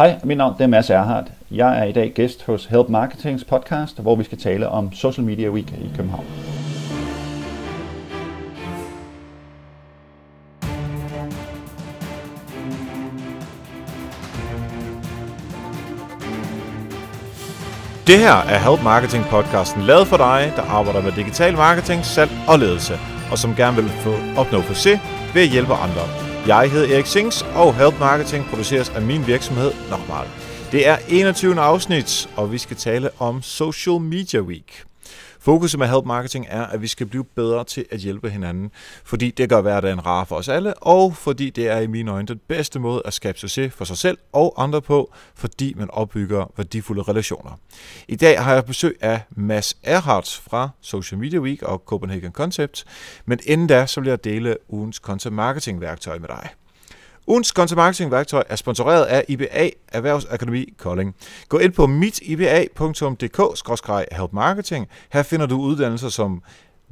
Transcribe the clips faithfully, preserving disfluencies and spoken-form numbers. Hej, mit navn er Mads Erhardt. Jeg er i dag gæst hos Help Marketings podcast, hvor vi skal tale om Social Media Week i København. Det her er Help Marketing podcasten, lavet for dig, der arbejder med digital marketing, salg og ledelse, og som gerne vil få opnå succes ved at hjælpe andre. Jeg hedder Erik Sings, og Help Marketing produceres af min virksomhed Normal. Det er enogtyvende afsnit, og vi skal tale om Social Media Week. Fokuset med Help Marketing er, at vi skal blive bedre til at hjælpe hinanden, fordi det gør hverdagen rar for os alle, og fordi det er i mine øjne den bedste måde at skabe succes for sig selv og andre på, fordi man opbygger værdifulde relationer. I dag har jeg besøg af Mads Erhardt fra Social Media Week og Copenhagen Concepts, men inden da så vil jeg dele ugens content marketing værktøj med dig. Ugens content marketing værktøj er sponsoreret af I B A Erhvervsakademi Kolding. Gå ind på mit i b a punktum d k skråstreg help marketing. Her finder du uddannelser som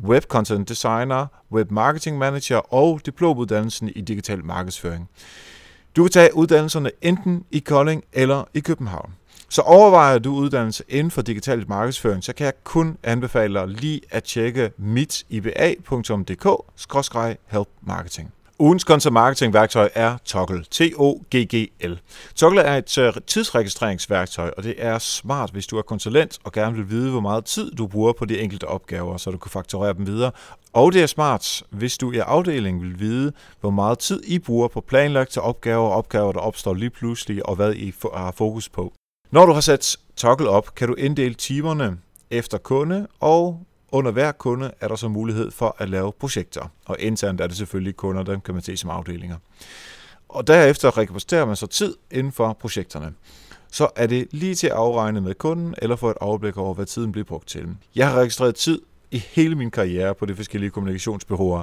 web content designer, web marketing manager og diplomuddannelsen i digital markedsføring. Du kan tage uddannelserne enten i Kolding eller i København. Så overvejer du uddannelse inden for digital markedsføring, så kan jeg kun anbefale dig lige at tjekke mit i b a punktum d k skråstreg help marketing. Ugens content marketing værktøj er Toggl, T O G G L. Toggl er et tidsregistreringsværktøj, og det er smart, hvis du er konsulent og gerne vil vide, hvor meget tid du bruger på de enkelte opgaver, så du kan fakturere dem videre. Og det er smart, hvis du i afdelingen vil vide, hvor meget tid I bruger på planlagte opgaver og opgaver, der opstår lige pludselig, og hvad I har fokus på. Når du har sat Toggl op, kan du inddele timerne efter kunde, og under hver kunde er der så mulighed for at lave projekter, og internt er det selvfølgelig kunder, dem kan man se som afdelinger. Og derefter registerer man så tid inden for projekterne. Så er det lige til at afregne med kunden, eller få et overblik over, hvad tiden bliver brugt til. Jeg har registreret tid i hele min karriere på de forskellige kommunikationsbureauer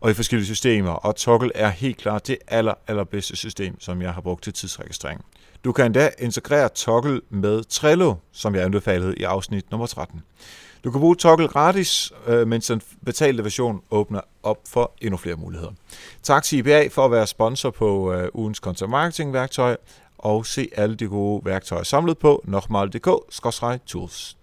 og i forskellige systemer, og Toggl er helt klart det aller, allerbedste system, som jeg har brugt til tidsregistrering. Du kan endda integrere Toggl med Trello, som jeg anbefalede i afsnit nummer tretten. Du kan bruge Toggl gratis, mens den betalte version åbner op for endnu flere muligheder. Tak til I B A for at være sponsor på ugens content marketing værktøj, og se alle de gode værktøjer samlet på normal punktum d k skråstreg tools.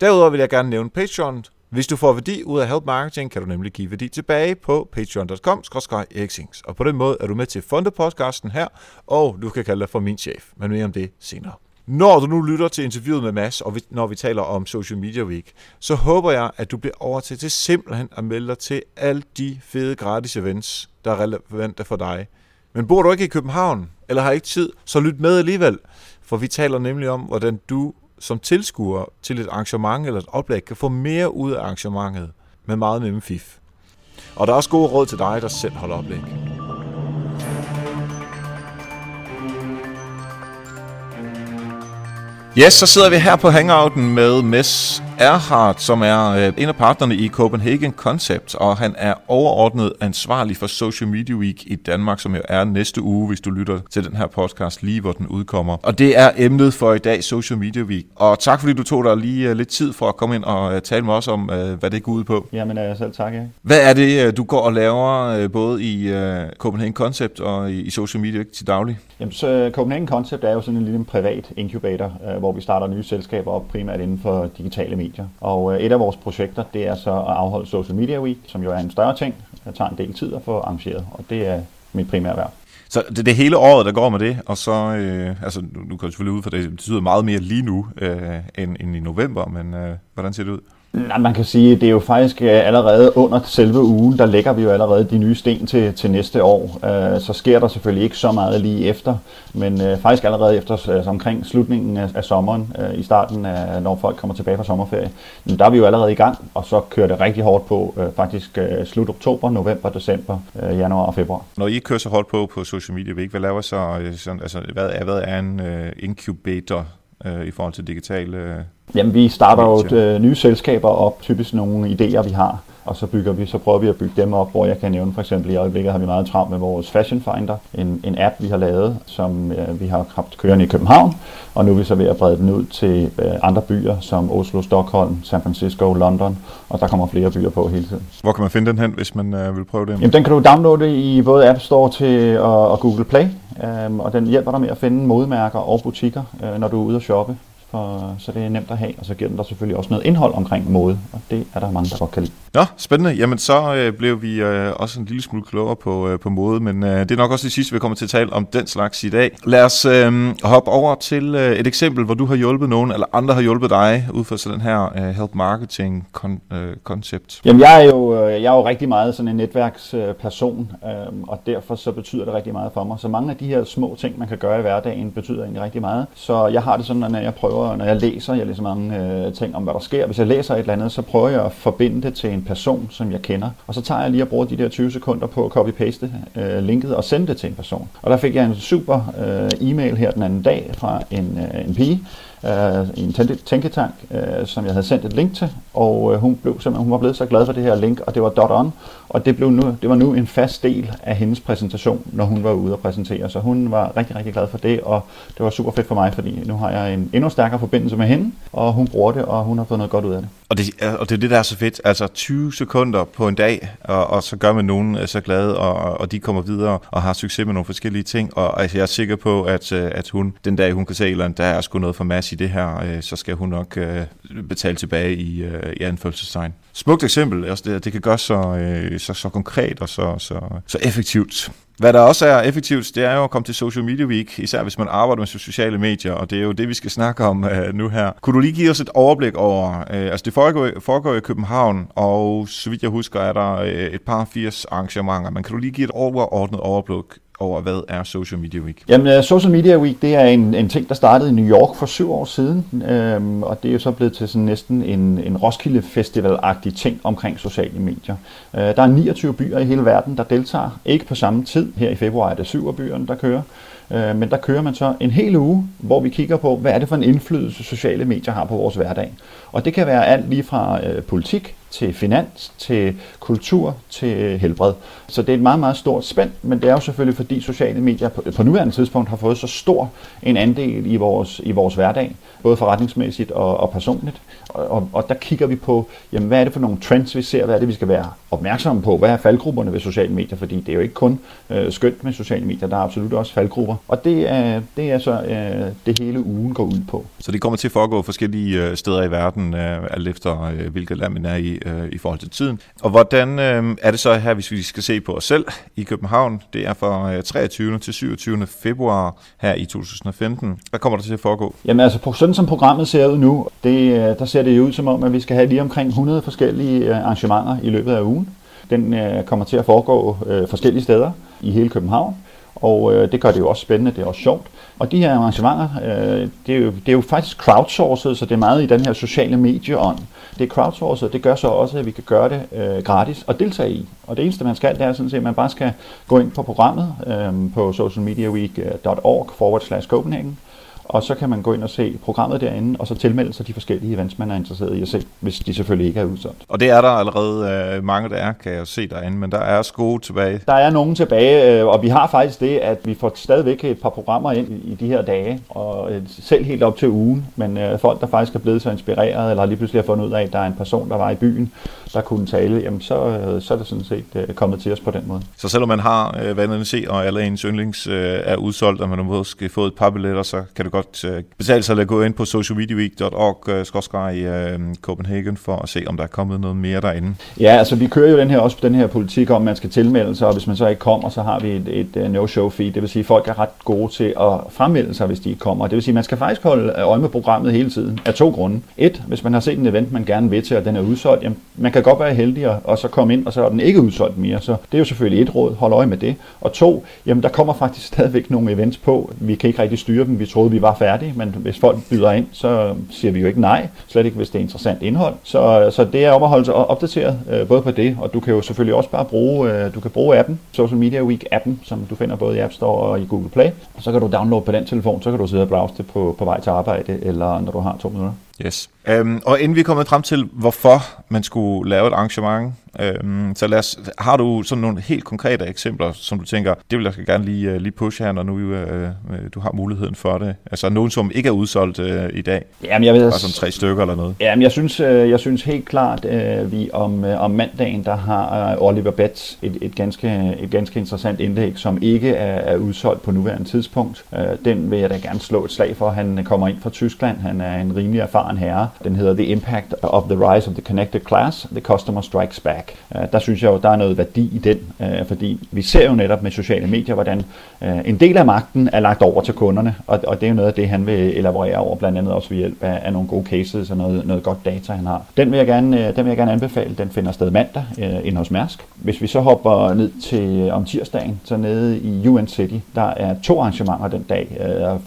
Derudover vil jeg gerne nævne Patreon. Hvis du får værdi ud af Help Marketing, kan du nemlig give værdi tilbage på patreon punktum com skråstreg eriksings. Og på den måde er du med til at funde podcasten her, og du kan kalde dig for min chef, men mere om det senere. Når du nu lytter til interviewet med Mads, og når vi taler om Social Media Week, så håber jeg, at du bliver overtaget til simpelthen at melde dig til alle de fede gratis events, der er relevante for dig. Men bor du ikke i København, eller har ikke tid, så lyt med alligevel, for vi taler nemlig om, hvordan du som tilskuer til et arrangement eller et oplæg kan få mere ud af arrangementet med meget nemme fif. Og der er også gode råd til dig, der selv holder oplæg. Yes, så sidder vi her på hangouten med Mads Erhardt, som er en af partnerne i Copenhagen Concepts, og han er overordnet ansvarlig for Social Media Week i Danmark, som jo er næste uge, hvis du lytter til den her podcast lige, hvor den udkommer. Og det er emnet for i dag, Social Media Week. Og tak fordi du tog dig lige lidt tid for at komme ind og tale med os om, hvad det går ud på. Jamen, jeg selv tak, ja. Hvad er det, du går og laver både i Copenhagen Concept og i Social Media Week til daglig? Jamen, så Copenhagen Concept er jo sådan en lille privat inkubator, hvor vi starter nye selskaber op, primært inden for digitale medier. Og et af vores projekter, det er så at afholde Social Media Week, som jo er en større ting, der tager en del tid at få arrangeret, og det er mit primære erhverv. Så det, det hele året, der går med det, og så, øh, altså nu, nu kan jeg selvfølgelig ud for, det betyder meget mere lige nu, øh, end, end i november, men øh, hvordan ser det ud? Man kan sige, at det er jo faktisk allerede under selve ugen, der lægger vi jo allerede de nye sten til, til næste år. Så sker der selvfølgelig ikke så meget lige efter, men faktisk allerede efter altså omkring slutningen af sommeren, i starten af, når folk kommer tilbage fra sommerferie, der er vi jo allerede i gang, og så kører det rigtig hårdt på faktisk slut oktober, november, december, januar og februar. Når I kører så hårdt på på Social Media Week, hvad laver så, altså, hvad, er, hvad er en uh, incubator uh, i forhold til digitale uh, Jamen, vi starter jo uh, nye selskaber op, typisk nogle idéer, vi har, og så bygger vi, så prøver vi at bygge dem op, hvor jeg kan nævne for eksempel i øjeblikket har vi meget travlt med vores Fashion Finder, en, en app, vi har lavet, som uh, vi har haft kørende i København, og nu er vi så ved at brede den ud til uh, andre byer, som Oslo, Stockholm, San Francisco, London, og der kommer flere byer på hele tiden. Hvor kan man finde den hen, hvis man uh, vil prøve det? Jamen, den kan du downloade i både App Store til, og, og Google Play, um, og den hjælper dig med at finde modemærker og butikker, uh, når du er ude at shoppe. For, så det er nemt at have, og så giver den der selvfølgelig også noget indhold omkring mode, og det er der mange, der godt kan lide. Nå, spændende. Jamen, så øh, blev vi øh, også en lille smule klogere på, øh, på mode, men øh, det er nok også det sidste, vi kommer til at tale om den slags i dag. Lad os øh, hoppe over til øh, et eksempel, hvor du har hjulpet nogen, eller andre har hjulpet dig, ud fra sådan her øh, Help Marketing kon- øh, koncept. Jamen, jeg er, jo, jeg er jo rigtig meget sådan en netværksperson, øh, og derfor så betyder det rigtig meget for mig. Så mange af de her små ting, man kan gøre i hverdagen, betyder egentlig rigtig meget. Så jeg har det sådan, at jeg prøver Og når jeg læser, jeg læser mange øh, ting om, hvad der sker. Hvis jeg læser et eller andet, så prøver jeg at forbinde det til en person, som jeg kender. Og så tager jeg lige og bruger de der tyve sekunder på at copy-paste øh, linket og sende det til en person. Og der fik jeg en super øh, e-mail her den anden dag fra en, øh, en pige, i en tænketank, som jeg havde sendt et link til, og hun blev simpelthen, hun var blevet så glad for det her link, og det var dot on, og det blev nu, det var nu en fast del af hendes præsentation, når hun var ude og præsentere, så hun var rigtig, rigtig glad for det, og det var super fedt for mig, fordi nu har jeg en endnu stærkere forbindelse med hende, og hun bruger det, og hun har fået noget godt ud af det. Og det er og det, er det der er så fedt, altså tyve sekunder på en dag, og, og så gør man nogen så glade, og, og de kommer videre og har succes med nogle forskellige ting, og altså, jeg er sikker på, at, at hun, den dag hun kan se, eller der er sgu noget for Mads i det her, øh, så skal hun nok øh, betale tilbage i, øh, i anførselstegn. Smukt eksempel, også det, det kan gøres så, øh, så, så konkret og så, så, så effektivt. Hvad der også er effektivt, det er jo at komme til Social Media Week, især hvis man arbejder med sociale medier, og det er jo det, vi skal snakke om øh, nu her. Kunne du lige give os et overblik over, øh, altså det foregår, foregår i København, og så vidt jeg husker, er der øh, et par firs arrangementer, men kan du lige give et overordnet overblik over, hvad er Social Media Week? Jamen, Social Media Week, det er en, en ting, der startede i New York for syv år siden, øhm, og det er jo så blevet til sådan næsten en, en Roskilde Festival-agtig ting omkring sociale medier. Øh, der er niogtyve byer i hele verden, der deltager, ikke på samme tid. Her i februar er det syv af byerne, der kører. Men der kører man så en hel uge, hvor vi kigger på, hvad er det for en indflydelse sociale medier har på vores hverdag. Og det kan være alt lige fra øh, politik til finans, til kultur, til helbred. Så det er et meget, meget stort spænd, men det er jo selvfølgelig fordi sociale medier på, på nuværende tidspunkt har fået så stor en andel i vores, i vores hverdag, både forretningsmæssigt og, og personligt. Og, og, og der kigger vi på, jamen, hvad er det for nogle trends, vi ser, hvad er det, vi skal være opmærksomme på, hvad er faldgrupperne ved sociale medier, fordi det er jo ikke kun øh, skønt med sociale medier, der er absolut også faldgrupper. Og det er, det er så øh, det hele ugen går ud på. Så det kommer til at foregå forskellige øh, steder i verden, øh, alt efter øh, hvilket land man er i, øh, i forhold til tiden. Og hvordan øh, er det så her, hvis vi skal se på os selv i København? Det er fra øh, treogtyvende til syvogtyvende februar her i to tusind og femten. Hvad kommer der til at foregå? Jamen altså, sådan som programmet ser ud nu, det, øh, der ser det jo ud som om, at vi skal have lige omkring hundrede forskellige øh, arrangementer i løbet af ugen. Den øh, kommer til at foregå øh, forskellige steder i hele København. Og øh, det gør det jo også spændende, det er også sjovt. Og de her arrangementer, øh, det, er jo, det er jo faktisk crowdsourced, så det er meget i den her sociale medieånd. Det er crowdsourced, det gør så også, at vi kan gøre det øh, gratis og deltage i. Og det eneste, man skal, det er sådan set, at man bare skal gå ind på programmet øh, på socialmediaweek dot org forward slash Copenhagen. Og så kan man gå ind og se programmet derinde, og så tilmelde sig de forskellige events, man er interesseret i at se, hvis de selvfølgelig ikke er udsolgt. Og det er der allerede øh, mange, der er, kan jeg se derinde, men der er sko tilbage. Der er nogen tilbage, øh, og vi har faktisk det, at vi får stadigvæk et par programmer ind i, i de her dage, og øh, selv helt op til ugen, men øh, folk, der faktisk er blevet så inspireret, eller lige pludselig har fundet ud af, at der er en person, der var i byen, der kunne tale, jamen så, øh, så er det sådan set øh, kommet til os på den måde. Så selvom man har øh, vandrende se, og alle ens yndlings øh, er udsolgt, og man måske fået et par billetter, så kan det godt betale sig at gå ind på socialmediaweek dot org slash Copenhagen for at se, om der er kommet noget mere derinde. Ja, altså vi kører jo den her, også den her politik om, man skal tilmelde sig, og hvis man så ikke kommer, så har vi et, et no-show fee. Det vil sige, at folk er ret gode til at fremmelde sig, hvis de ikke kommer. Det vil sige, at man skal faktisk holde øje med programmet hele tiden af to grunde. Et, hvis man har set en event, man gerne vil til, og den er udsolgt, jamen, man kan godt være heldig og så komme ind, og så er den ikke udsolgt mere. Så det er jo selvfølgelig et råd. Hold øje med det. Og to, jamen der kommer faktisk stadigvæk nogle events på. Vi kan ikke rigtig styre dem. Vi troede, vi var færdige, men hvis folk byder ind, så siger vi jo ikke nej, slet ikke hvis det er interessant indhold. Så, så det er om at holde sig opdateret, øh, både på det, og du kan jo selvfølgelig også bare bruge, øh, du kan bruge appen, Social Media Week appen, som du finder både i App Store og i Google Play, og så kan du downloade på den telefon, så kan du sidde og browse det på, på vej til arbejde, eller når du har to minutter. Yes. Øhm, og inden vi er kommet frem til, hvorfor man skulle lave et arrangement, øhm, så lad os, har du sådan nogle helt konkrete eksempler, som du tænker, det vil jeg gerne lige, lige pushe her, når nu øh, du har muligheden for det? Altså nogen, som ikke er udsolgt øh, i dag? Jamen, jeg ved, bare sådan tre stykker eller noget? Jamen, jeg synes, jeg synes helt klart, øh, vi om, øh, om mandagen, der har øh, Oliver Betts et, et, ganske, et ganske interessant indlæg, som ikke er, er udsolgt på nuværende tidspunkt. Øh, den vil jeg da gerne slå et slag for. Han kommer ind fra Tyskland. Han er en rimelig erfaren herre. Den hedder The Impact of the Rise of the Connected Class, The Customer Strikes Back. Der synes jeg jo, der er noget værdi i den, fordi vi ser jo netop med sociale medier, hvordan en del af magten er lagt over til kunderne, og det er jo noget af det, han vil elaborere over, blandt andet også ved hjælp af nogle gode cases og noget, noget godt data, han har. Den vil jeg gerne, den vil jeg gerne anbefale. Den finder sted mandag ind hos Mærsk. Hvis vi så hopper ned til om tirsdagen, så nede i U N City, der er to arrangementer den dag.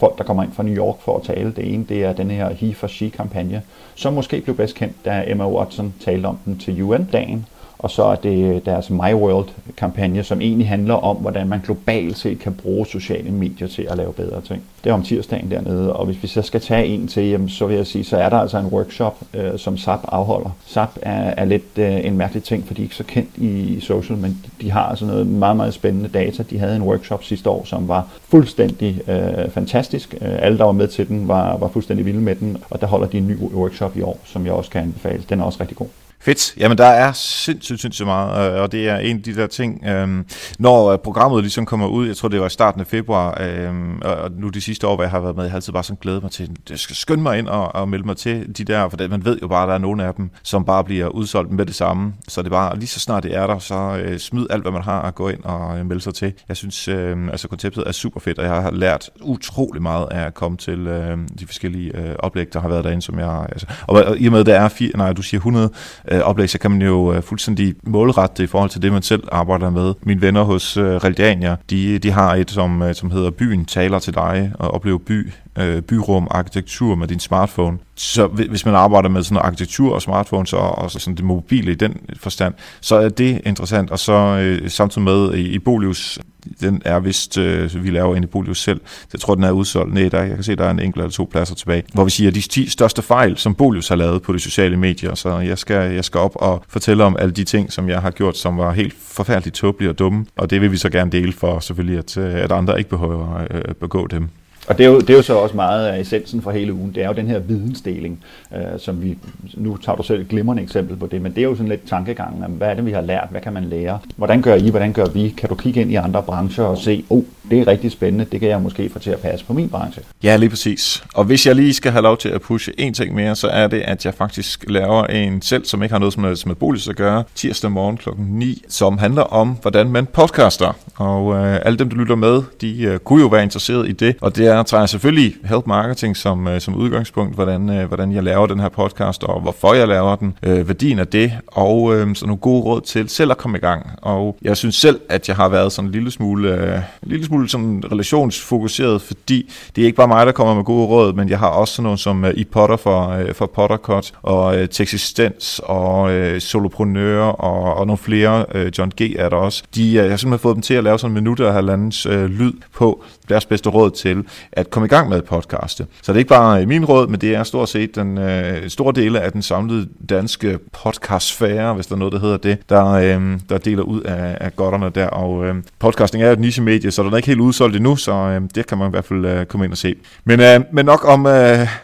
Folk, der kommer ind fra New York for at tale. Det ene, det er den her He for She-kampagne, som måske blev bedst kendt, da Emma Watson talte om den til U N-dagen. Og så er det deres My World-kampagne, som egentlig handler om, hvordan man globalt set kan bruge sociale medier til at lave bedre ting. Det er om tirsdagen dernede, og hvis vi så skal tage en til, jamen, så vil jeg sige, så er der altså en workshop, øh, som S A P afholder. S A P er, er lidt øh, en mærkelig ting, for de er ikke så kendt i social, men de har altså noget meget, meget spændende data. De havde en workshop sidste år, som var fuldstændig øh, fantastisk. Alle, der var med til den, var, var fuldstændig vilde med den, og der holder de en ny workshop i år, som jeg også kan anbefale. Den er også rigtig god. Fedt. Jamen, der er sindssygt, sindssygt meget, og det er en af de der ting, øhm, når programmet ligesom kommer ud, jeg tror, det var i starten af februar, øhm, og nu de sidste år, hvor jeg har været med, jeg har altid bare sådan glædet mig til, jeg skal skynde mig ind og, og melde mig til de der, for man ved jo bare, at der er nogle af dem, som bare bliver udsolgt med det samme, så det er bare, lige så snart det er der, så øh, smid alt, hvad man har, og gå ind og melde sig til. Jeg synes, øh, altså konceptet er super fedt, og jeg har lært utrolig meget af at komme til øh, de forskellige øh, oplæg, der har været derinde, som jeg har, altså, og, og i og med, det er fire, nej, du siger hundrede, oplæg, så kan man jo fuldstændig målrette det i forhold til det, man selv arbejder med. Mine venner hos Realdania, de, de har et, som, som hedder Byen taler til dig, og opleve by, byrum, arkitektur med din smartphone. Så hvis man arbejder med sådan noget arkitektur og smartphones og, og sådan det mobile i den forstand, så er det interessant. Og så øh, samtidig med i, i Bolius, den er vist, øh, vi laver en i Bolius selv, jeg tror, den er udsolgt. Nej, der, jeg kan se, der er en enkelt eller to pladser tilbage, hvor vi siger, de ti største fejl, som Bolius har lavet på de sociale medier. Så jeg skal, jeg skal op og fortælle om alle de ting, som jeg har gjort, som var helt forfærdeligt tåbelige og dumme. Og det vil vi så gerne dele for, selvfølgelig, at, at andre ikke behøver at øh, begå dem. Og det er, jo, det er jo så også meget af essensen for hele ugen, det er jo den her vidensdeling, øh, som vi, nu tager du selv et glimrende eksempel på det, men det er jo sådan lidt tankegangen, hvad er det, vi har lært, hvad kan man lære, hvordan gør I, hvordan gør vi, kan du kigge ind i andre brancher og se, åh, oh, det er rigtig spændende, det kan jeg måske få til at passe på min branche. Ja, lige præcis. Og hvis jeg lige skal have lov til at pushe en ting mere, så er det, at jeg faktisk laver en selv, som ikke har noget med, med Bolius at gøre, tirsdag morgen klokken ni, som handler om, hvordan man podcaster, og øh, alle dem, der lytter med, de øh, kunne jo være interesseret i det, og det er jeg tager selvfølgelig Help Marketing som, som udgangspunkt, hvordan, hvordan jeg laver den her podcast, og hvorfor jeg laver den, øh, værdien af det, og øh, så nogle gode råd til selv at komme i gang. Og jeg synes selv, at jeg har været sådan en lille smule, øh, en lille smule sådan relationsfokuseret, fordi det er ikke bare mig, der kommer med gode råd, men jeg har også sådan nogle som øh, i Potter for, øh, for Pottercut, og øh, Texistens, og øh, Soloprenører, og, og nogle flere, øh, John G. er der også. De, øh, jeg har simpelthen fået dem til at lave sådan en minut og halvandens øh, lyd på deres bedste råd til at komme i gang med et podcaste. Så det er ikke bare min råd, men det er stort set den øh, store del af den samlede danske podcastsfære, hvis der er noget, der hedder det, der, øh, der deler ud af, af godterne der. Og øh, podcasting er jo et niche-medie, så den er ikke helt udsolgt endnu, så øh, det kan man i hvert fald øh, komme ind og se. Men, øh, men nok om øh,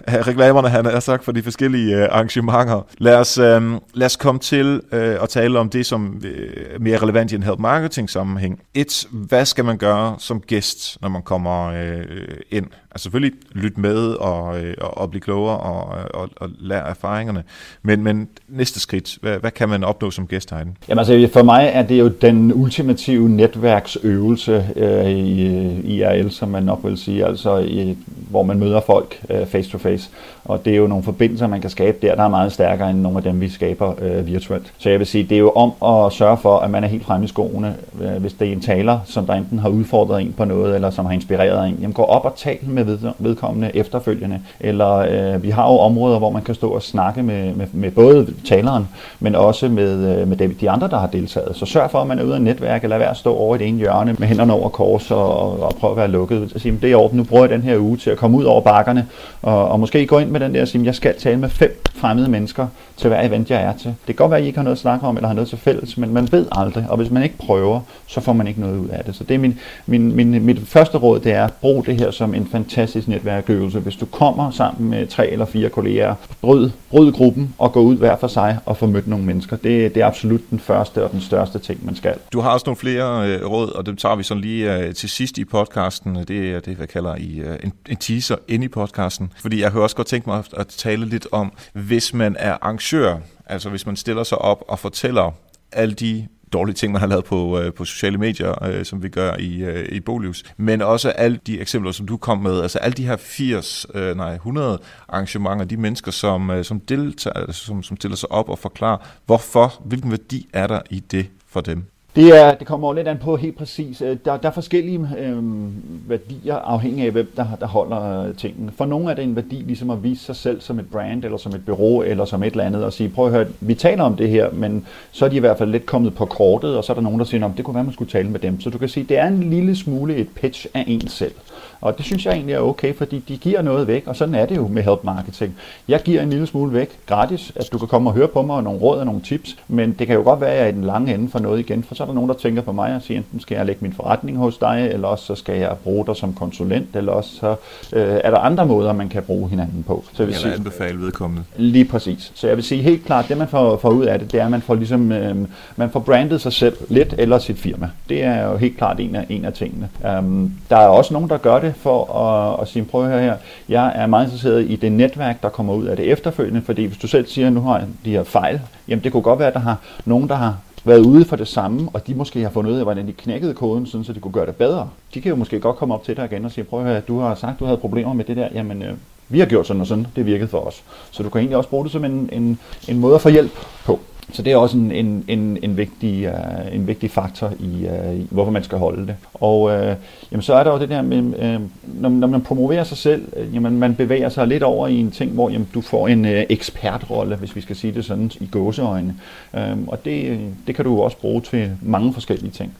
reklamerne, han har sagt, for de forskellige øh, arrangementer. Lad os, øh, lad os komme til øh, at tale om det, som øh, mere relevant i en Help Marketing sammenhæng. Et, hvad skal man gøre som gæst, når man kommer øh, ind. Altså selvfølgelig lyt med og, og, og blive klogere og, og, og lære erfaringerne. Men, men næste skridt, hvad, hvad kan man opnå som gæst herinde? Jamen altså for mig er det jo den ultimative netværksøvelse øh, i I R L, som man nok vil sige, altså i, hvor man møder folk øh, face to face. Og det er jo nogle forbindelser, man kan skabe der, der er meget stærkere end nogle af dem, vi skaber øh, virtuelt. Så jeg vil sige, det er jo om at sørge for, at man er helt fremme i skoene, øh, hvis det er en taler, som der enten har udfordret en på noget, eller som har inspireret en. Jamen gå op og tal med med vedkommende efterfølgende. Eller øh, vi har jo områder, hvor man kan stå og snakke med, med, med både taleren, men også med, med de andre, der har deltaget. Så sørg for, at man er ude af netværk, eller være at stå over i det ene hjørne med hænderne over kors og, og prøve at være lukket. Så sige, det er i orden, nu bruger jeg den her uge til at komme ud over bakkerne, og, og måske gå ind med den der og sige, jeg skal tale med fem fremmede mennesker til hver event, jeg er til. Det kan godt være, at I ikke har noget at snakke om, eller har noget til fælles, men man ved aldrig, og hvis man ikke prøver, så får man ikke noget ud af det. Så det er min, min, min, mit første råd, det er at bruge det her som en fantastisk netværkøvelse. Hvis du kommer sammen med tre eller fire kolleger, bryd, bryd gruppen og gå ud hver for sig og få mødt nogle mennesker. Det, det er absolut den første og den største ting, man skal. Du har også nogle flere øh, råd, og dem tager vi sådan lige øh, til sidst i podcasten. Det er det, hvad jeg kalder I, øh, en, en teaser inde i podcasten. Fordi jeg kunne også godt tænke mig at tale lidt om, hvis man er arrangør, altså hvis man stiller sig op og fortæller alle de dårlige ting, man har lavet på, øh, på sociale medier, øh, som vi gør i, øh, i Bolius. Men også alle de eksempler, som du kom med, altså alle de her firs, øh, nej, hundrede arrangementer, de mennesker, som, øh, som deltager, som, som stiller sig op og forklarer, hvorfor, hvilken værdi er der i det for dem? Det, er, det kommer jo lidt an på helt præcis. Der, der er forskellige øh, værdier afhængig af, hvem der, der holder tingene. For nogle er det en værdi ligesom at vise sig selv som et brand, eller som et bureau, eller som et eller andet, og sige, prøv at høre, vi taler om det her, men så er de i hvert fald lidt kommet på kortet, og så er der nogen, der siger, det kunne være, man skulle tale med dem. Så du kan sige, det er en lille smule et pitch af en selv. Og det synes jeg egentlig er okay, fordi de giver noget væk, og sådan er det jo med Help Marketing. Jeg giver en lille smule væk gratis, at du kan komme og høre på mig og nogle råd og nogle tips, men det kan jo godt være, at jeg er i den lange ende for noget igen, for så er der nogen, der tænker på mig og siger, enten skal jeg lægge min forretning hos dig, eller også så skal jeg bruge dig som konsulent, eller også så øh, er der andre måder, man kan bruge hinanden på. Så jeg vil sige, eller anbefale vedkommende. Lige præcis. Så jeg vil sige helt klart, det man får, får ud af det, det er, at man får, ligesom, øh, man får brandet sig selv lidt, eller sit firma. Det er jo helt klart en af, en af tingene. Um, der er også nogen, der gør det for at, at sige, prøv at høre her, jeg er meget interesseret i det netværk, der kommer ud af det efterfølgende, fordi hvis du selv siger, at nu har jeg de her fejl, jamen det kunne godt være, at der har nogen, der har været ude for det samme, og de måske har fundet ud af, hvordan de knækkede koden, sådan, så de kunne gøre det bedre. De kan jo måske godt komme op til dig igen og sige, prøv at høre, du har sagt, du havde problemer med det der, jamen øh, vi har gjort sådan og sådan, det virkede for os. Så du kan egentlig også bruge det som en, en, en måde at få hjælp på. Så det er også en, en, en, en, vigtig, uh, en vigtig faktor i, uh, i, hvorfor man skal holde det. Og uh, jamen, så er der jo det der med, uh, når, når man promoverer sig selv, uh, jamen, man bevæger sig lidt over i en ting, hvor jamen, du får en uh, ekspertrolle, hvis vi skal sige det sådan, i gåseøjne. Uh, og det, det kan du også bruge til mange forskellige ting.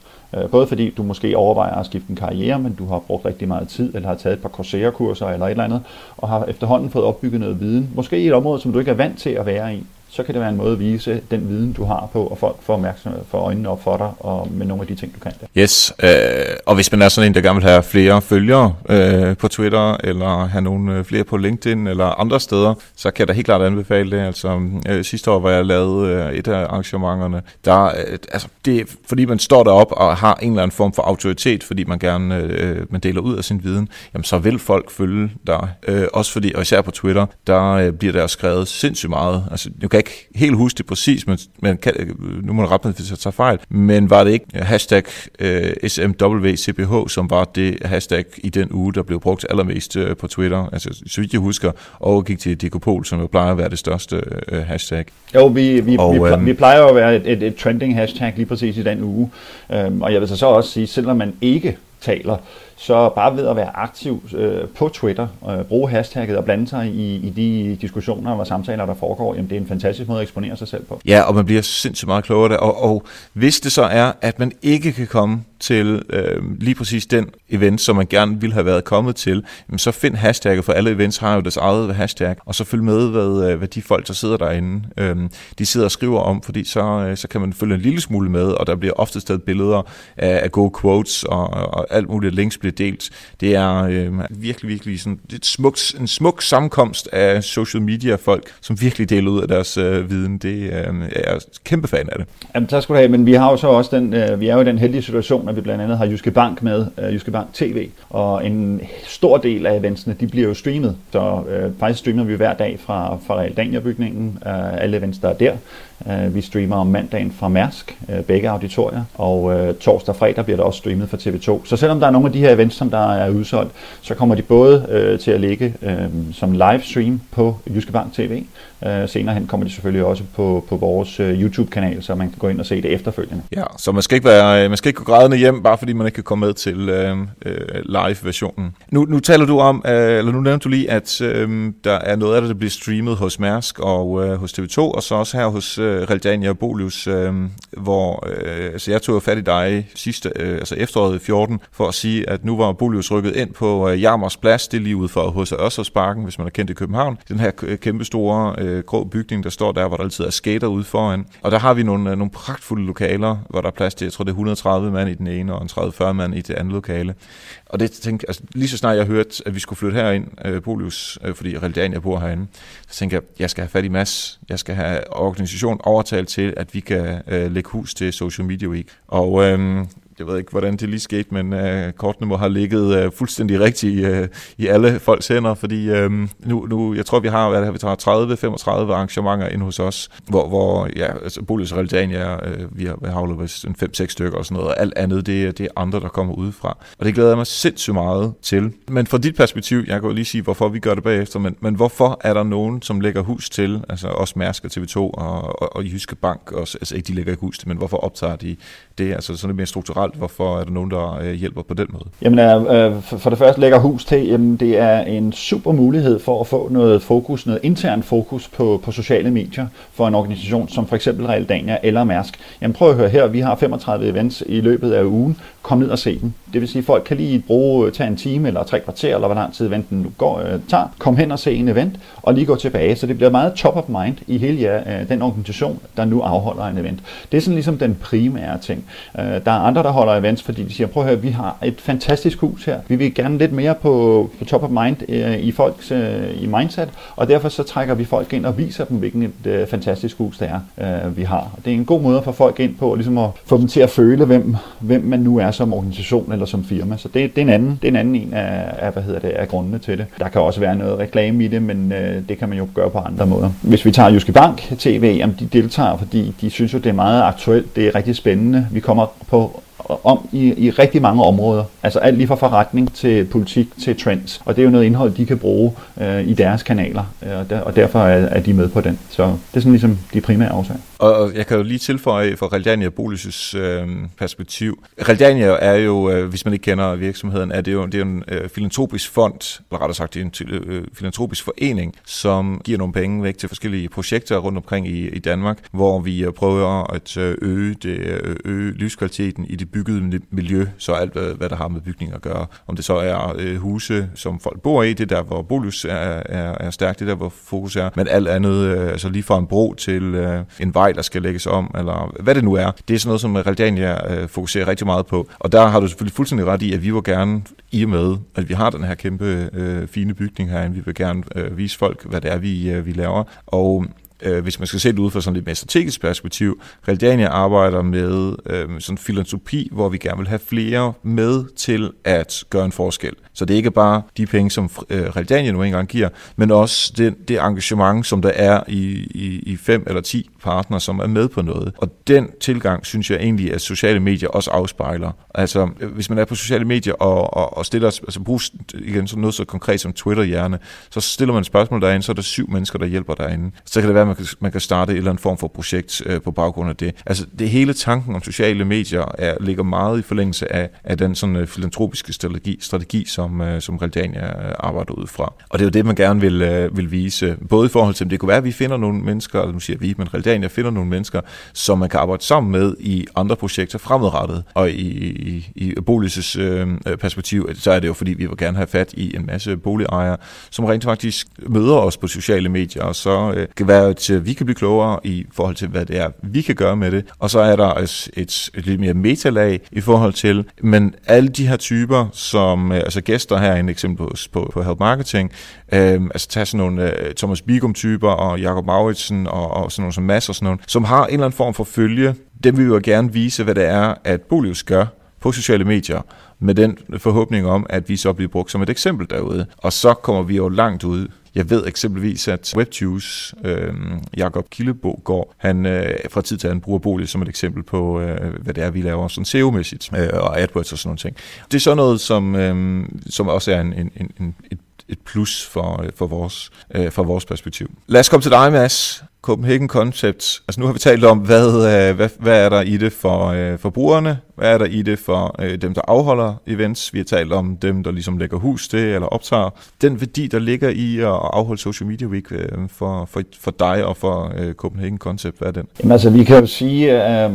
Både fordi du måske overvejer at skifte en karriere, men du har brugt rigtig meget tid, eller har taget et par Coursera-kurser eller et eller andet, og har efterhånden fået opbygget noget viden. Måske i et område, som du ikke er vant til at være i, så kan det være en måde at vise den viden, du har på, og folk får opmærksomhed for øjnene op for dig, og med nogle af de ting, du kan der. Yes, øh, og hvis man er sådan en, der gerne vil have flere følgere øh, på Twitter, eller have nogle flere på LinkedIn, eller andre steder, så kan jeg da helt klart anbefale det. Altså, øh, sidste år, hvor jeg lavede øh, et af arrangementerne, der, øh, altså, det, fordi man står derop og har en eller anden form for autoritet, fordi man gerne øh, man deler ud af sin viden, jamen så vil folk følge dig. Øh, også fordi, og især på Twitter, der øh, bliver der skrevet sindssygt meget. Altså, nu kan jeg ikke helt huske det præcis, men, men kan, nu må man rette mig, hvis jeg tager fejl. Men var det ikke hashtag øh, S M W C P H, som var det hashtag i den uge, der blev brugt allermest øh, på Twitter? Altså, så vidt jeg husker, overgik til Dekopol, som jo plejer at være det største øh, hashtag. Jo, vi, vi, og, vi, plejer, øh, vi plejer at være et, et, et trending hashtag lige præcis i den uge. Øhm, og jeg vil så, så også sige, selvom man ikke taler, så bare ved at være aktiv øh, på Twitter, øh, bruge hashtagget og blande sig i, i de diskussioner og samtaler, der foregår, jamen det er en fantastisk måde at eksponere sig selv på. Ja, og man bliver sindssygt meget klogere der, og, og hvis det så er, at man ikke kan komme til øh, lige præcis den event, som man gerne ville have været kommet til, jamen så find hashtagget, for alle events har jo deres eget hashtag, og så følg med, hvad, hvad de folk, der sidder derinde, øh, de sidder og skriver om, fordi så, øh, så kan man følge en lille smule med, og der bliver ofte stadig billeder af, af gode quotes og, og alt muligt links bliver delt. Det er øh, virkelig, virkelig sådan et smukt, en smuk sammenkomst af social media folk, som virkelig deler ud af deres øh, viden. Det øh, er jeg kæmpe fan af det. Jamen tak skal du have, men vi har jo så også den, øh, vi er jo i den heldige situation, at vi blandt andet har Jyske Bank med, øh, Jyske Bank T V, og en stor del af eventsene, de bliver jo streamet, så øh, faktisk streamer vi hver dag fra, fra Realdania-bygningen, øh, alle events, der er der. Vi streamer om mandagen fra Mærsk, begge auditorier, og torsdag og fredag bliver der også streamet fra T V to. Så selvom der er nogle af de her events, som der er udsolgt, så kommer de både til at ligge som livestream på Jyske Bank T V. Senere hen kommer de selvfølgelig også på, på vores YouTube-kanal, så man kan gå ind og se det efterfølgende. Ja, så man skal ikke, være, man skal ikke gå grædende hjem, bare fordi man ikke kan komme med til øh, live-versionen. Nu, nu taler du om, øh, eller nu nævnte du lige, at øh, der er noget af det, der bliver streamet hos Mærsk og øh, hos T V to, og så også her hos øh, Realdania og Bolius, øh, hvor øh, altså jeg tog jo fat i dig sidste, øh, altså efteråret i fjorten, for at sige, at nu var Bolius rykket ind på øh, Jarmers Plads, det lige ud for H C. Ørstedsparken, hvis man er kendt i København. Den her k- kæmpestore øh, grå bygning, der står der, hvor der altid er skater ude foran. Og der har vi nogle, øh, nogle pragtfulde lokaler, hvor der er plads til, jeg tror det er hundrede og tredive mand i den ene, og tredive til fyrre mand i det andet lokale. Og det tænkte altså, lige så snart jeg hørte, at vi skulle flytte herind, øh, Bolius, øh, fordi Realdania bor herinde, så tænkte jeg, jeg skal have fat i Mads, jeg skal have organisation overtalt til, at vi kan øh, lægge hus til Social Media Week. Og øh, jeg ved ikke, hvordan det lige skete, men øh, kortene må have ligget øh, fuldstændig rigtigt øh, i alle folks hænder, fordi øh, nu, nu, jeg tror, vi har, hvad det her, vi tredive til femogtredive arrangementer inde hos os, hvor, hvor ja, altså, Bolius og Realdania, øh, vi har havlet en fem seks stykker og sådan noget, og alt andet, det, det er andre, der kommer udefra. Og det glæder jeg mig sindssygt meget til. Men fra dit perspektiv, jeg kan jo lige sige, hvorfor vi gør det bagefter, men, men hvorfor er der nogen, som lægger hus til, altså også Mærsk og T V to og, og, og Jyske Bank, også, altså ikke de lægger hus til, men hvorfor optager de det, altså sådan lidt mere strukturelt? Hvorfor er der nogen, der hjælper på den måde? Jamen, øh, for det første lægger hus til, jamen, det er en super mulighed for at få noget fokus, noget intern fokus på, på sociale medier for en organisation som for eksempel Realdania eller Mærsk. Jamen prøv at høre her, vi har femogtredive events i løbet af ugen. Kom ned og se dem. Det vil sige, at folk kan lige bruge, tage en time eller tre kvarter, eller hvor lang tid eventen nu går, øh, tager. Kom hen og se en event, og lige gå tilbage. Så det bliver meget top of mind i hele ja, øh, den organisation, der nu afholder en event. Det er sådan ligesom den primære ting. Øh, der er andre, der holder events, fordi de siger, prøv at høre, vi har et fantastisk hus her. Vi vil gerne lidt mere på, på top of mind øh, i folks øh, i mindset, og derfor så trækker vi folk ind og viser dem, hvilken et øh, fantastisk hus det er, øh, vi har. Det er en god måde at få folk ind på, og ligesom at få dem til at føle, hvem, hvem man nu er som organisation eller som firma. Så det, det er en anden, det er en, anden en af, af, hvad hedder det, af grundene til det. Der kan også være noget reklame i det, men øh, det kan man jo gøre på andre måder. Hvis vi tager Jyske Bank T V, jamen de deltager, fordi de synes jo, det er meget aktuelt, det er rigtig spændende. Vi kommer på om i, i rigtig mange områder. Altså alt lige fra forretning til politik til trends. Og det er jo noget indhold, de kan bruge øh, i deres kanaler. Og, der, og derfor er, er de med på den. Så det er sådan ligesom de primære årsager. Og, og jeg kan jo lige tilføje fra Realdania og Bolius' øh, perspektiv. Realdania er jo, øh, hvis man ikke kender virksomheden, er det jo, det er en øh, filantropisk fond, eller rettere sagt, det er en øh, filantropisk forening, som giver nogle penge væk til forskellige projekter rundt omkring i, i Danmark, hvor vi prøver at øge, det, øge livskvaliteten i det bygget miljø, så alt hvad der har med bygninger at gøre. Om det så er øh, huse, som folk bor i, det der, hvor Bolius er, er, er stærkt, det der, hvor fokus er, men alt andet, øh, altså lige fra en bro til øh, en vej, der skal lægges om, eller hvad det nu er, det er sådan noget, som Realdania øh, fokuserer rigtig meget på. Og der har du selvfølgelig fuldstændig ret i, at vi var gerne i og med, at vi har den her kæmpe øh, fine bygning herinde, vi vil gerne øh, vise folk, hvad det er, vi, øh, vi laver. Og hvis man skal se det ud fra sådan lidt mere strategisk perspektiv, Realdania arbejder med øh, sådan filantropi, hvor vi gerne vil have flere med til at gøre en forskel. Så det er ikke bare de penge, som øh, Realdania nu engang giver, men også det, det engagement, som der er i, i, i fem eller ti partnere, som er med på noget. Og den tilgang, synes jeg egentlig, at sociale medier også afspejler. Altså, hvis man er på sociale medier og, og, og stiller, altså bruger igen sådan noget så konkret som Twitter-hjerne, så stiller man et spørgsmål derinde, så er der syv mennesker, der hjælper derinde. Så kan det være, Man kan, man kan starte en eller anden form for projekt øh, på baggrund af det. Altså det hele tanken om sociale medier er, ligger meget i forlængelse af, af den sådan øh, filantropiske strategi, strategi som, øh, som Realdania øh, arbejder ud fra. Og det er jo det, man gerne vil, øh, vil vise, både i forhold til, at det kunne være, at vi finder nogle mennesker, eller nu siger vi, men Realdania finder nogle mennesker, som man kan arbejde sammen med i andre projekter fremadrettet. Og i, i, i Bolius' øh, perspektiv, så er det jo fordi, vi vil gerne have fat i en masse boligejere, som rent faktisk møder os på sociale medier, og så øh, kan være at vi kan blive klogere i forhold til, hvad det er, vi kan gøre med det. Og så er der et, et, et lidt mere metalag i forhold til, men alle de her typer, som altså gæster herinde, eksempelvis på, på Help Marketing, øh, altså tage sådan nogle øh, Thomas Bigum-typer og Jakob Mauritsen og, og sådan nogle som Mads og sådan nogle, som har en eller anden form for følge. Dem vil vi jo gerne vise, hvad det er, at Bolius gør på sociale medier, med den forhåbning om, at vi så bliver brugt som et eksempel derude. Og så kommer vi jo langt ud. Jeg ved eksempelvis, at Webtoos, øh, Jakob Kildebo, går, han øh, fra tid til anden bruger Bolius som et eksempel på, øh, hvad det er, vi laver sådan S E O-mæssigt øh, og AdWords og sådan nogle ting. Det er sådan noget, som, øh, som også er en, en, en, et, et plus for, for, vores, øh, for vores perspektiv. Lad os komme til dig, Mads. Copenhagen Concepts. Altså nu har vi talt om, hvad, hvad, hvad er der i det for, for brugerne? Hvad er der i det for dem, der afholder events? Vi har talt om dem, der ligesom lægger hus til eller optager. Den værdi, der ligger i at afholde Social Media Week for, for, for dig og for Copenhagen Concept, hvad er den? Jamen altså, vi kan jo sige, øh,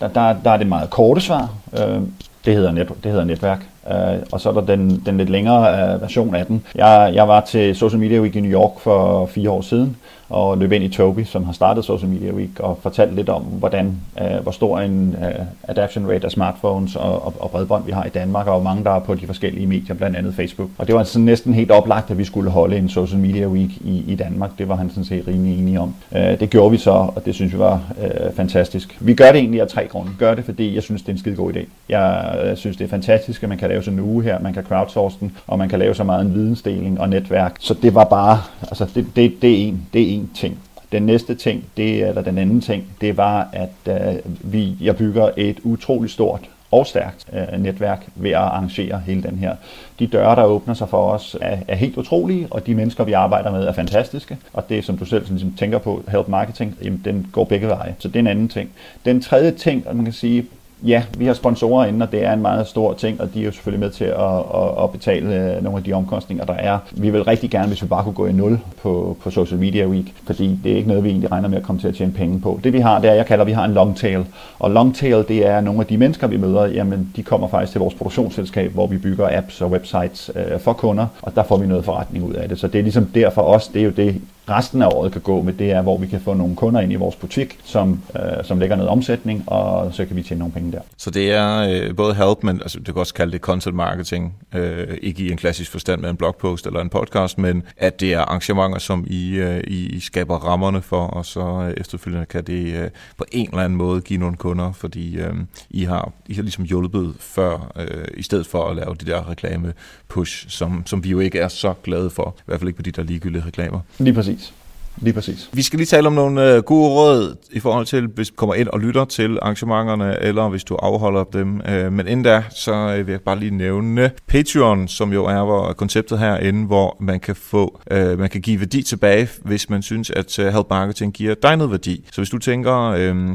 der, der er det meget korte svar. Øh, det hedder net, det hedder netværk. Uh, og så er der den, den lidt længere uh, version af den. Jeg, jeg var til Social Media Week i New York for fire år siden og løb ind i Toby, som har startet Social Media Week, og fortalte lidt om, hvordan, uh, hvor stor en uh, adoption rate af smartphones og, og, og bredbånd vi har i Danmark, og hvor mange der er på de forskellige medier, blandt andet Facebook. Og det var sådan næsten helt oplagt, at vi skulle holde en Social Media Week i, i Danmark. Det var han sådan set rimelig enig om. Uh, det gjorde vi så, og det synes vi var uh, fantastisk. Vi gør det egentlig af tre grunde. Vi gør det, fordi jeg synes, det er en skide god idé. Jeg uh, synes, det er fantastisk, at man kan lave sådan en uge her, man kan crowdsource den, og man kan lave så meget en vidensdeling og netværk. Så det var bare, altså det, det, det er en, det er en ting. Den næste ting, det, eller den anden ting, det var, at øh, vi, jeg bygger et utroligt stort og stærkt øh, netværk ved at arrangere hele den her. De døre, der åbner sig for os, er, er helt utrolige, og de mennesker, vi arbejder med, er fantastiske. Og det, som du selv sådan, som tænker på, Help Marketing, jamen, den går begge veje. Så det er en anden ting. Den tredje ting, man kan sige, ja, vi har sponsorer inde, og det er en meget stor ting, og de er jo selvfølgelig med til at, at, at betale nogle af de omkostninger, der er. Vi vil rigtig gerne, hvis vi bare kunne gå i nul på, på Social Media Week, fordi det er ikke noget, vi egentlig regner med at komme til at tjene penge på. Det vi har, det er, jeg kalder, vi har en long tail. Og long tail, det er nogle af de mennesker, vi møder, jamen de kommer faktisk til vores produktionsselskab, hvor vi bygger apps og websites øh, for kunder, og der får vi noget forretning ud af det. Så det er ligesom der for os, det er jo det, resten af året kan gå med, det er, hvor vi kan få nogle kunder ind i vores butik, som, øh, som lægger noget omsætning, og så kan vi tjene nogle penge der. Så det er øh, både help, men altså, du kan også kalde det content marketing, øh, ikke i en klassisk forstand med en blogpost eller en podcast, men at det er arrangementer, som I, øh, I skaber rammerne for, og så øh, efterfølgende kan det øh, på en eller anden måde give nogle kunder, fordi øh, I, har, I har ligesom hjulpet før, øh, i stedet for at lave de der reklame-push, som, som vi jo ikke er så glade for, i hvert fald ikke på de der ligegyldige reklamer. Lige præcis. Lige præcis. Vi skal lige tale om nogle gode råd i forhold til, hvis du kommer ind og lytter til arrangementerne, eller hvis du afholder dem. Men inden da, så vil jeg bare lige nævne Patreon, som jo er konceptet herinde, hvor man kan få, man kan give værdi tilbage, hvis man synes, at Help Marketing giver dig noget værdi. Så hvis du tænker,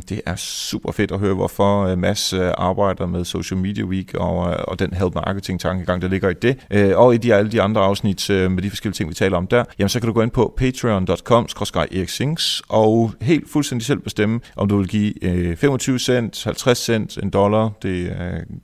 det er super fedt at høre, hvorfor Mads arbejder med Social Media Week og den Help Marketing-tankegang, der ligger i det, og i de alle de andre afsnit med de forskellige ting, vi taler om der, jamen så kan du gå ind på patreon punktum com og helt fuldstændig selv bestemme, om du vil give øh, femogtyve cent, halvtreds cent, en dollar, det øh,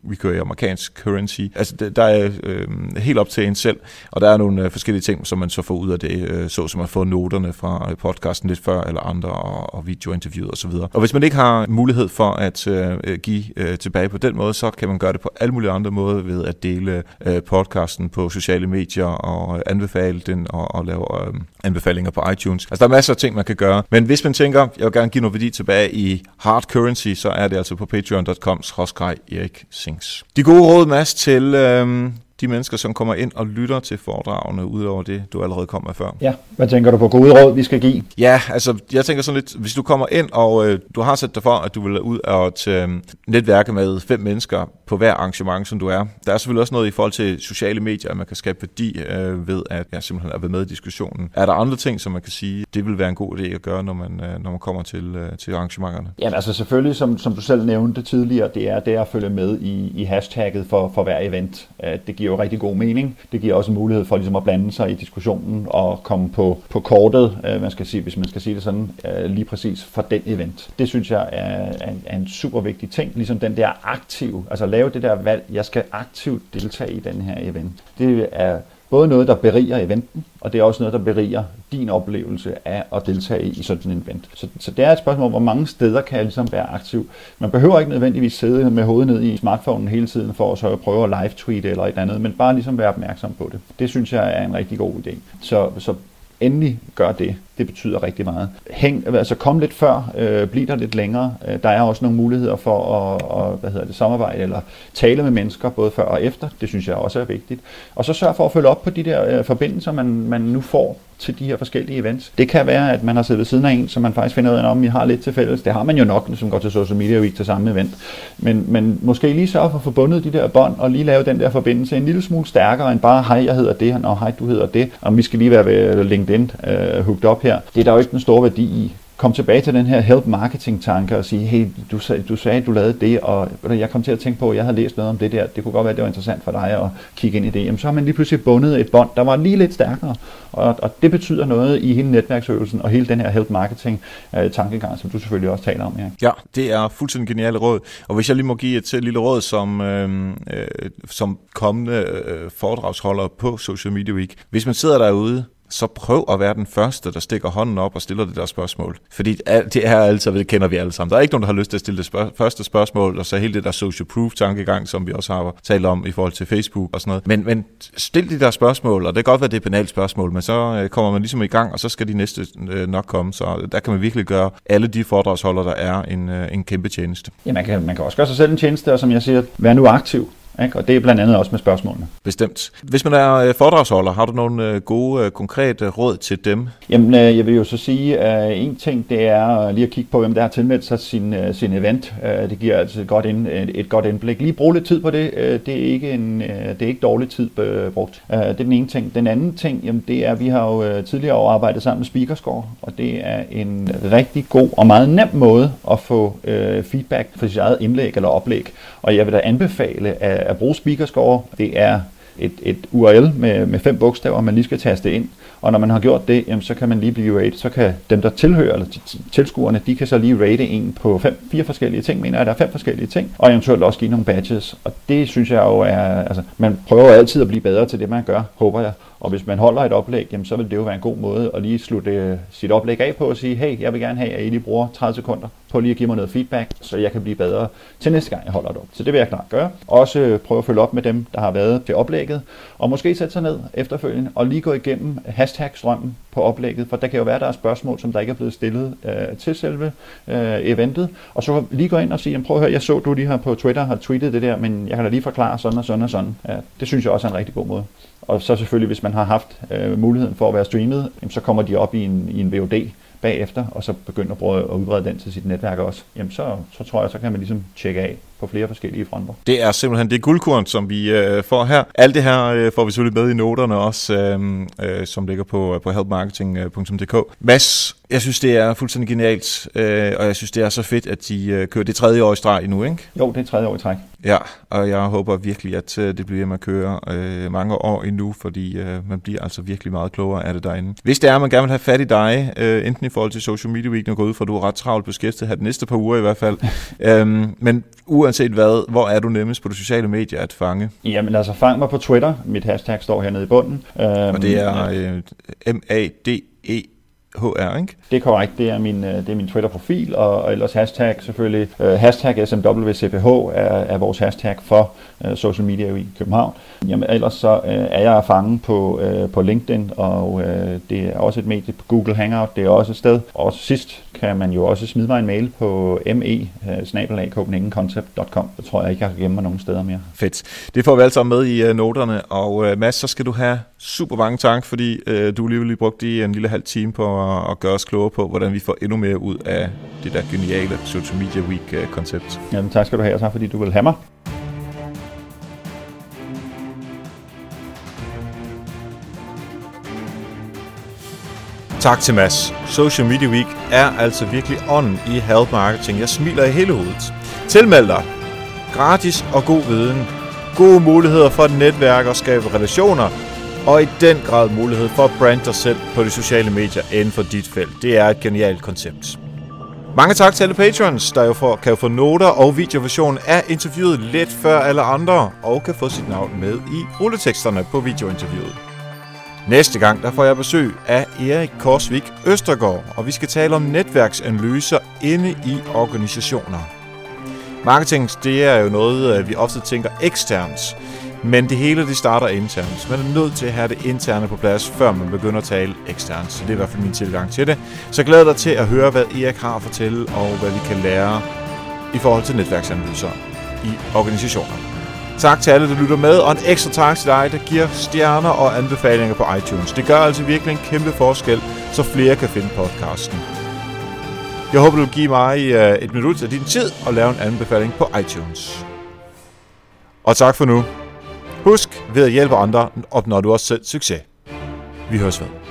vi kører i amerikansk currency, altså det, der er øh, helt op til en selv, og der er nogle øh, forskellige ting, som man så får ud af det, øh, så som at få noterne fra øh, podcasten lidt før, eller andre, og, og videointerviewet osv. Og, og hvis man ikke har mulighed for at øh, give øh, tilbage på den måde, så kan man gøre det på alle mulige andre måder, ved at dele øh, podcasten på sociale medier, og øh, anbefale den, og, og lave øh, anbefalinger på iTunes. Altså, der er masser af ting, man kan gøre. Men hvis man tænker, jeg vil gerne give noget værdi tilbage i hard currency, så er det altså på patreon punktum com slash erik sings. De gode råd, Mads, til øhm, de mennesker, som kommer ind og lytter til foredragene, udover det, du allerede kom med før. Ja, hvad tænker du på gode råd, vi skal give? Ja, altså, jeg tænker sådan lidt, hvis du kommer ind, og øh, du har sat dig for, at du vil ud og øh, netværke med fem mennesker på hver arrangement, som du er. Der er selvfølgelig også noget i forhold til sociale medier, at man kan skabe værdi øh, ved at ja, simpelthen at være med i diskussionen. Er der andre ting, som man kan sige, det vil være en god idé at gøre, når man, øh, når man kommer til, øh, til arrangementerne? Ja, altså selvfølgelig, som, som du selv nævnte tidligere, det er, det er at følge med i, i hashtagget for, for hver event. Det giver jo rigtig god mening. Det giver også mulighed for ligesom, at blande sig i diskussionen og komme på, på kortet, øh, man skal sige, hvis man skal sige det sådan, øh, lige præcis for den event. Det synes jeg er, er, en, er en super vigtig ting, ligesom den der aktive, altså lave det der valg, jeg skal aktivt deltage i den her event. Det er både noget, der beriger eventen, og det er også noget, der beriger din oplevelse af at deltage i sådan en event. Så, så det er et spørgsmål, hvor mange steder kan jeg ligesom være aktiv. Man behøver ikke nødvendigvis sidde med hovedet ned i smartphonen hele tiden for at så prøve at live-tweete eller et andet, men bare ligesom være opmærksom på det. Det synes jeg er en rigtig god idé. Så, så endelig gør det. Det betyder rigtig meget. Hæng, altså kom lidt før, øh, bliv der lidt længere. Der er også nogle muligheder for at og, hvad hedder det, samarbejde eller tale med mennesker, både før og efter. Det synes jeg også er vigtigt. Og så sørg for at følge op på de der øh, forbindelser, man, man nu får. til de her forskellige events. Det kan være, at man har siddet ved siden af en, så man faktisk finder ud af, om I har lidt til fælles. Det har man jo nok, som går til Social Media Week til samme event. Men, men måske lige sørge for at få bundet de der bånd, og lige lave den der forbindelse en lille smule stærkere, end bare, hej, jeg hedder det, og hej, du hedder det, og vi skal lige være ved LinkedIn øh, hooked op her. Det er der jo ikke den store værdi i. Kom tilbage til den her help marketing tanke og sige, hey, du sagde, du sagde, du lavede det, og jeg kom til at tænke på, at jeg havde læst noget om det der. Det kunne godt være, at det var interessant for dig at kigge ind i det. Jamen, så har man lige pludselig bundet et bånd, der var lige lidt stærkere, og, og det betyder noget i hele netværksøvelsen og hele den her help marketing tankegang, som du selvfølgelig også taler om, Erik. Ja, det er fuldstændig geniale råd. Og hvis jeg lige må give et lille råd som, øh, som kommende øh, foredragsholder på Social Media Week. Hvis man sidder derude, så prøv at være den første, der stikker hånden op og stiller det der spørgsmål. Fordi det er altså, det kender vi alle sammen. Der er ikke nogen, der har lyst til at stille det spørg- første spørgsmål, og så hele det der social proof-tankegang, som vi også har talt om i forhold til Facebook og sådan noget. Men, men stil de der spørgsmål, og det kan godt være, det er et banalt spørgsmål, men så kommer man ligesom i gang, og så skal de næste nok komme. Så der kan man virkelig gøre alle de foredragsholdere, der er, en, en kæmpe tjeneste. Ja, man kan, man kan også gøre sig selv en tjeneste, og som jeg siger, vær nu aktiv. Og det er blandt andet også med spørgsmålene. Bestemt. Hvis man er foredragsholder, har du nogle gode, konkrete råd til dem? Jamen, jeg vil jo så sige, at en ting, det er lige at kigge på, hvem der har tilmeldt sig sin, sin event. Det giver altså et godt, ind, et godt indblik. Lige brug lidt tid på det. Det er ikke, en, det er ikke dårlig tid brugt. Det er den ene ting. Den anden ting, jamen, det er, at vi har jo tidligere år arbejdet sammen med Speakerscore, og det er en rigtig god og meget nem måde at få feedback for sit eget indlæg eller oplæg. Og jeg vil da anbefale, at at bruge Speakerscore. Det er et, et U R L med, med fem bogstaver, man lige skal taste ind, og når man har gjort det, jamen, så kan man lige blive rated, så kan dem, der tilhører, eller tilskuerne, de kan så lige rate en på fem, fire forskellige ting, mener jeg, der er fem forskellige ting, og eventuelt også give nogle badges, og det synes jeg jo er, altså, man prøver altid at blive bedre til det, man gør, håber jeg, og hvis man holder et oplæg, jamen, så vil det jo være en god måde at lige slutte sit oplæg af på og sige, hey, jeg vil gerne have, at I lige bruger tredive sekunder på lige at give mig noget feedback, så jeg kan blive bedre til næste gang, jeg holder det op. Så det vil jeg klart gøre. Også prøve at følge op med dem, der har været til oplægget, og måske sætte sig ned efterfølgende og lige gå igennem hashtag-strømmen på oplægget, for der kan jo være, der er spørgsmål, som der ikke er blevet stillet øh, til selve øh, eventet, og så lige gå ind og sige, jamen, prøv at høre, jeg så, du lige her på Twitter har tweetet det der, men jeg kan da lige forklare sådan og sådan og sådan. Ja, det synes jeg også er en rigtig god måde. Og så selvfølgelig, hvis man har haft øh, muligheden for at være streamet, jamen, så kommer de op i en, i en V O D bagefter, og så begynder at prøve at udbrede den til sit netværk også. Jamen, så, så tror jeg, så kan man ligesom tjekke af på flere forskellige fronter. Det er simpelthen det guldkorn, som vi øh, får her. Alt det her øh, får vi selvfølgelig med i noterne også, øh, øh, som ligger på, på help marketing punktum d k. Mads, jeg synes, det er fuldstændig genialt, øh, og jeg synes, det er så fedt, at de øh, kører det tredje år i streg endnu, ikke? Jo, det er tredje år i træk. Ja, og jeg håber virkelig, at det bliver med at køre øh, mange år endnu, fordi øh, man bliver altså virkelig meget klogere af det derinde. Hvis det er, at man gerne vil have fat i dig, øh, enten i forhold til Social Media Week, nu går ud fra, at du er ret travlt beskæftiget her de næste par uger i hvert fald, øhm, men uanset hvad, hvor er du nemmest på de sociale medier at fange? Jamen altså, fang mig på Twitter. Mit hashtag står hernede i bunden. Øhm, og det er øh, M A D E H R, ikke? Det er korrekt. Det er min, det er min Twitter-profil, og, og ellers hashtag selvfølgelig. Uh, hashtag S M W C P H er, er vores hashtag for uh, Social Media i København. Jamen ellers så uh, er jeg at fange på, uh, på LinkedIn, og uh, det er også et medie på Google Hangout. Det er også et sted. Og sidst kan man jo også smide mig en mail på me snabel-a copenhagen concept punktum com. Jeg tror jeg ikke, jeg kan gemme mig nogen steder mere. Fedt. Det får vi alle sammen med i uh, noterne, og uh, Mads, så skal du have super mange tak, fordi uh, du lige lige brugte i en lille halv time på og gøre os klogere på, hvordan vi får endnu mere ud af det der geniale Social Media Week-koncept. Jamen tak skal du have, og tak fordi du vil have mig. Tak til Mads. Social Media Week er altså virkelig ånden i help marketing. Jeg smiler i hele hovedet. Tilmeld dig. Gratis og god viden. Gode muligheder for at netværke og skabe relationer. Og i den grad mulighed for at brande dig selv på de sociale medier inden for dit felt. Det er et genialt koncept. Mange tak til alle patrons, der jo får, kan jo få noter og videoversionen af interviewet lidt før alle andre, og kan få sit navn med i rulleteksterne på videointerviewet. Næste gang der får jeg besøg af Erik Korsvik Østergaard, og vi skal tale om netværksanalyser inde i organisationer. Marketing, det er jo noget, vi ofte tænker eksternt. Men det hele, det starter internt. Man er nødt til at have det interne på plads, før man begynder at tale eksternt. Så det er i hvert fald min tilgang til det. Så glæder dig til at høre, hvad Erik har at fortælle, og hvad vi kan lære i forhold til netværksanalyser i organisationer. Tak til alle, der lytter med, og en ekstra tak til dig, der giver stjerner og anbefalinger på iTunes. Det gør altså virkelig en kæmpe forskel, så flere kan finde podcasten. Jeg håber, du vil give mig et minut af din tid og lave en anbefaling på iTunes. Og tak for nu. Husk, ved at hjælpe andre opnår du også selv succes. Vi høres ved.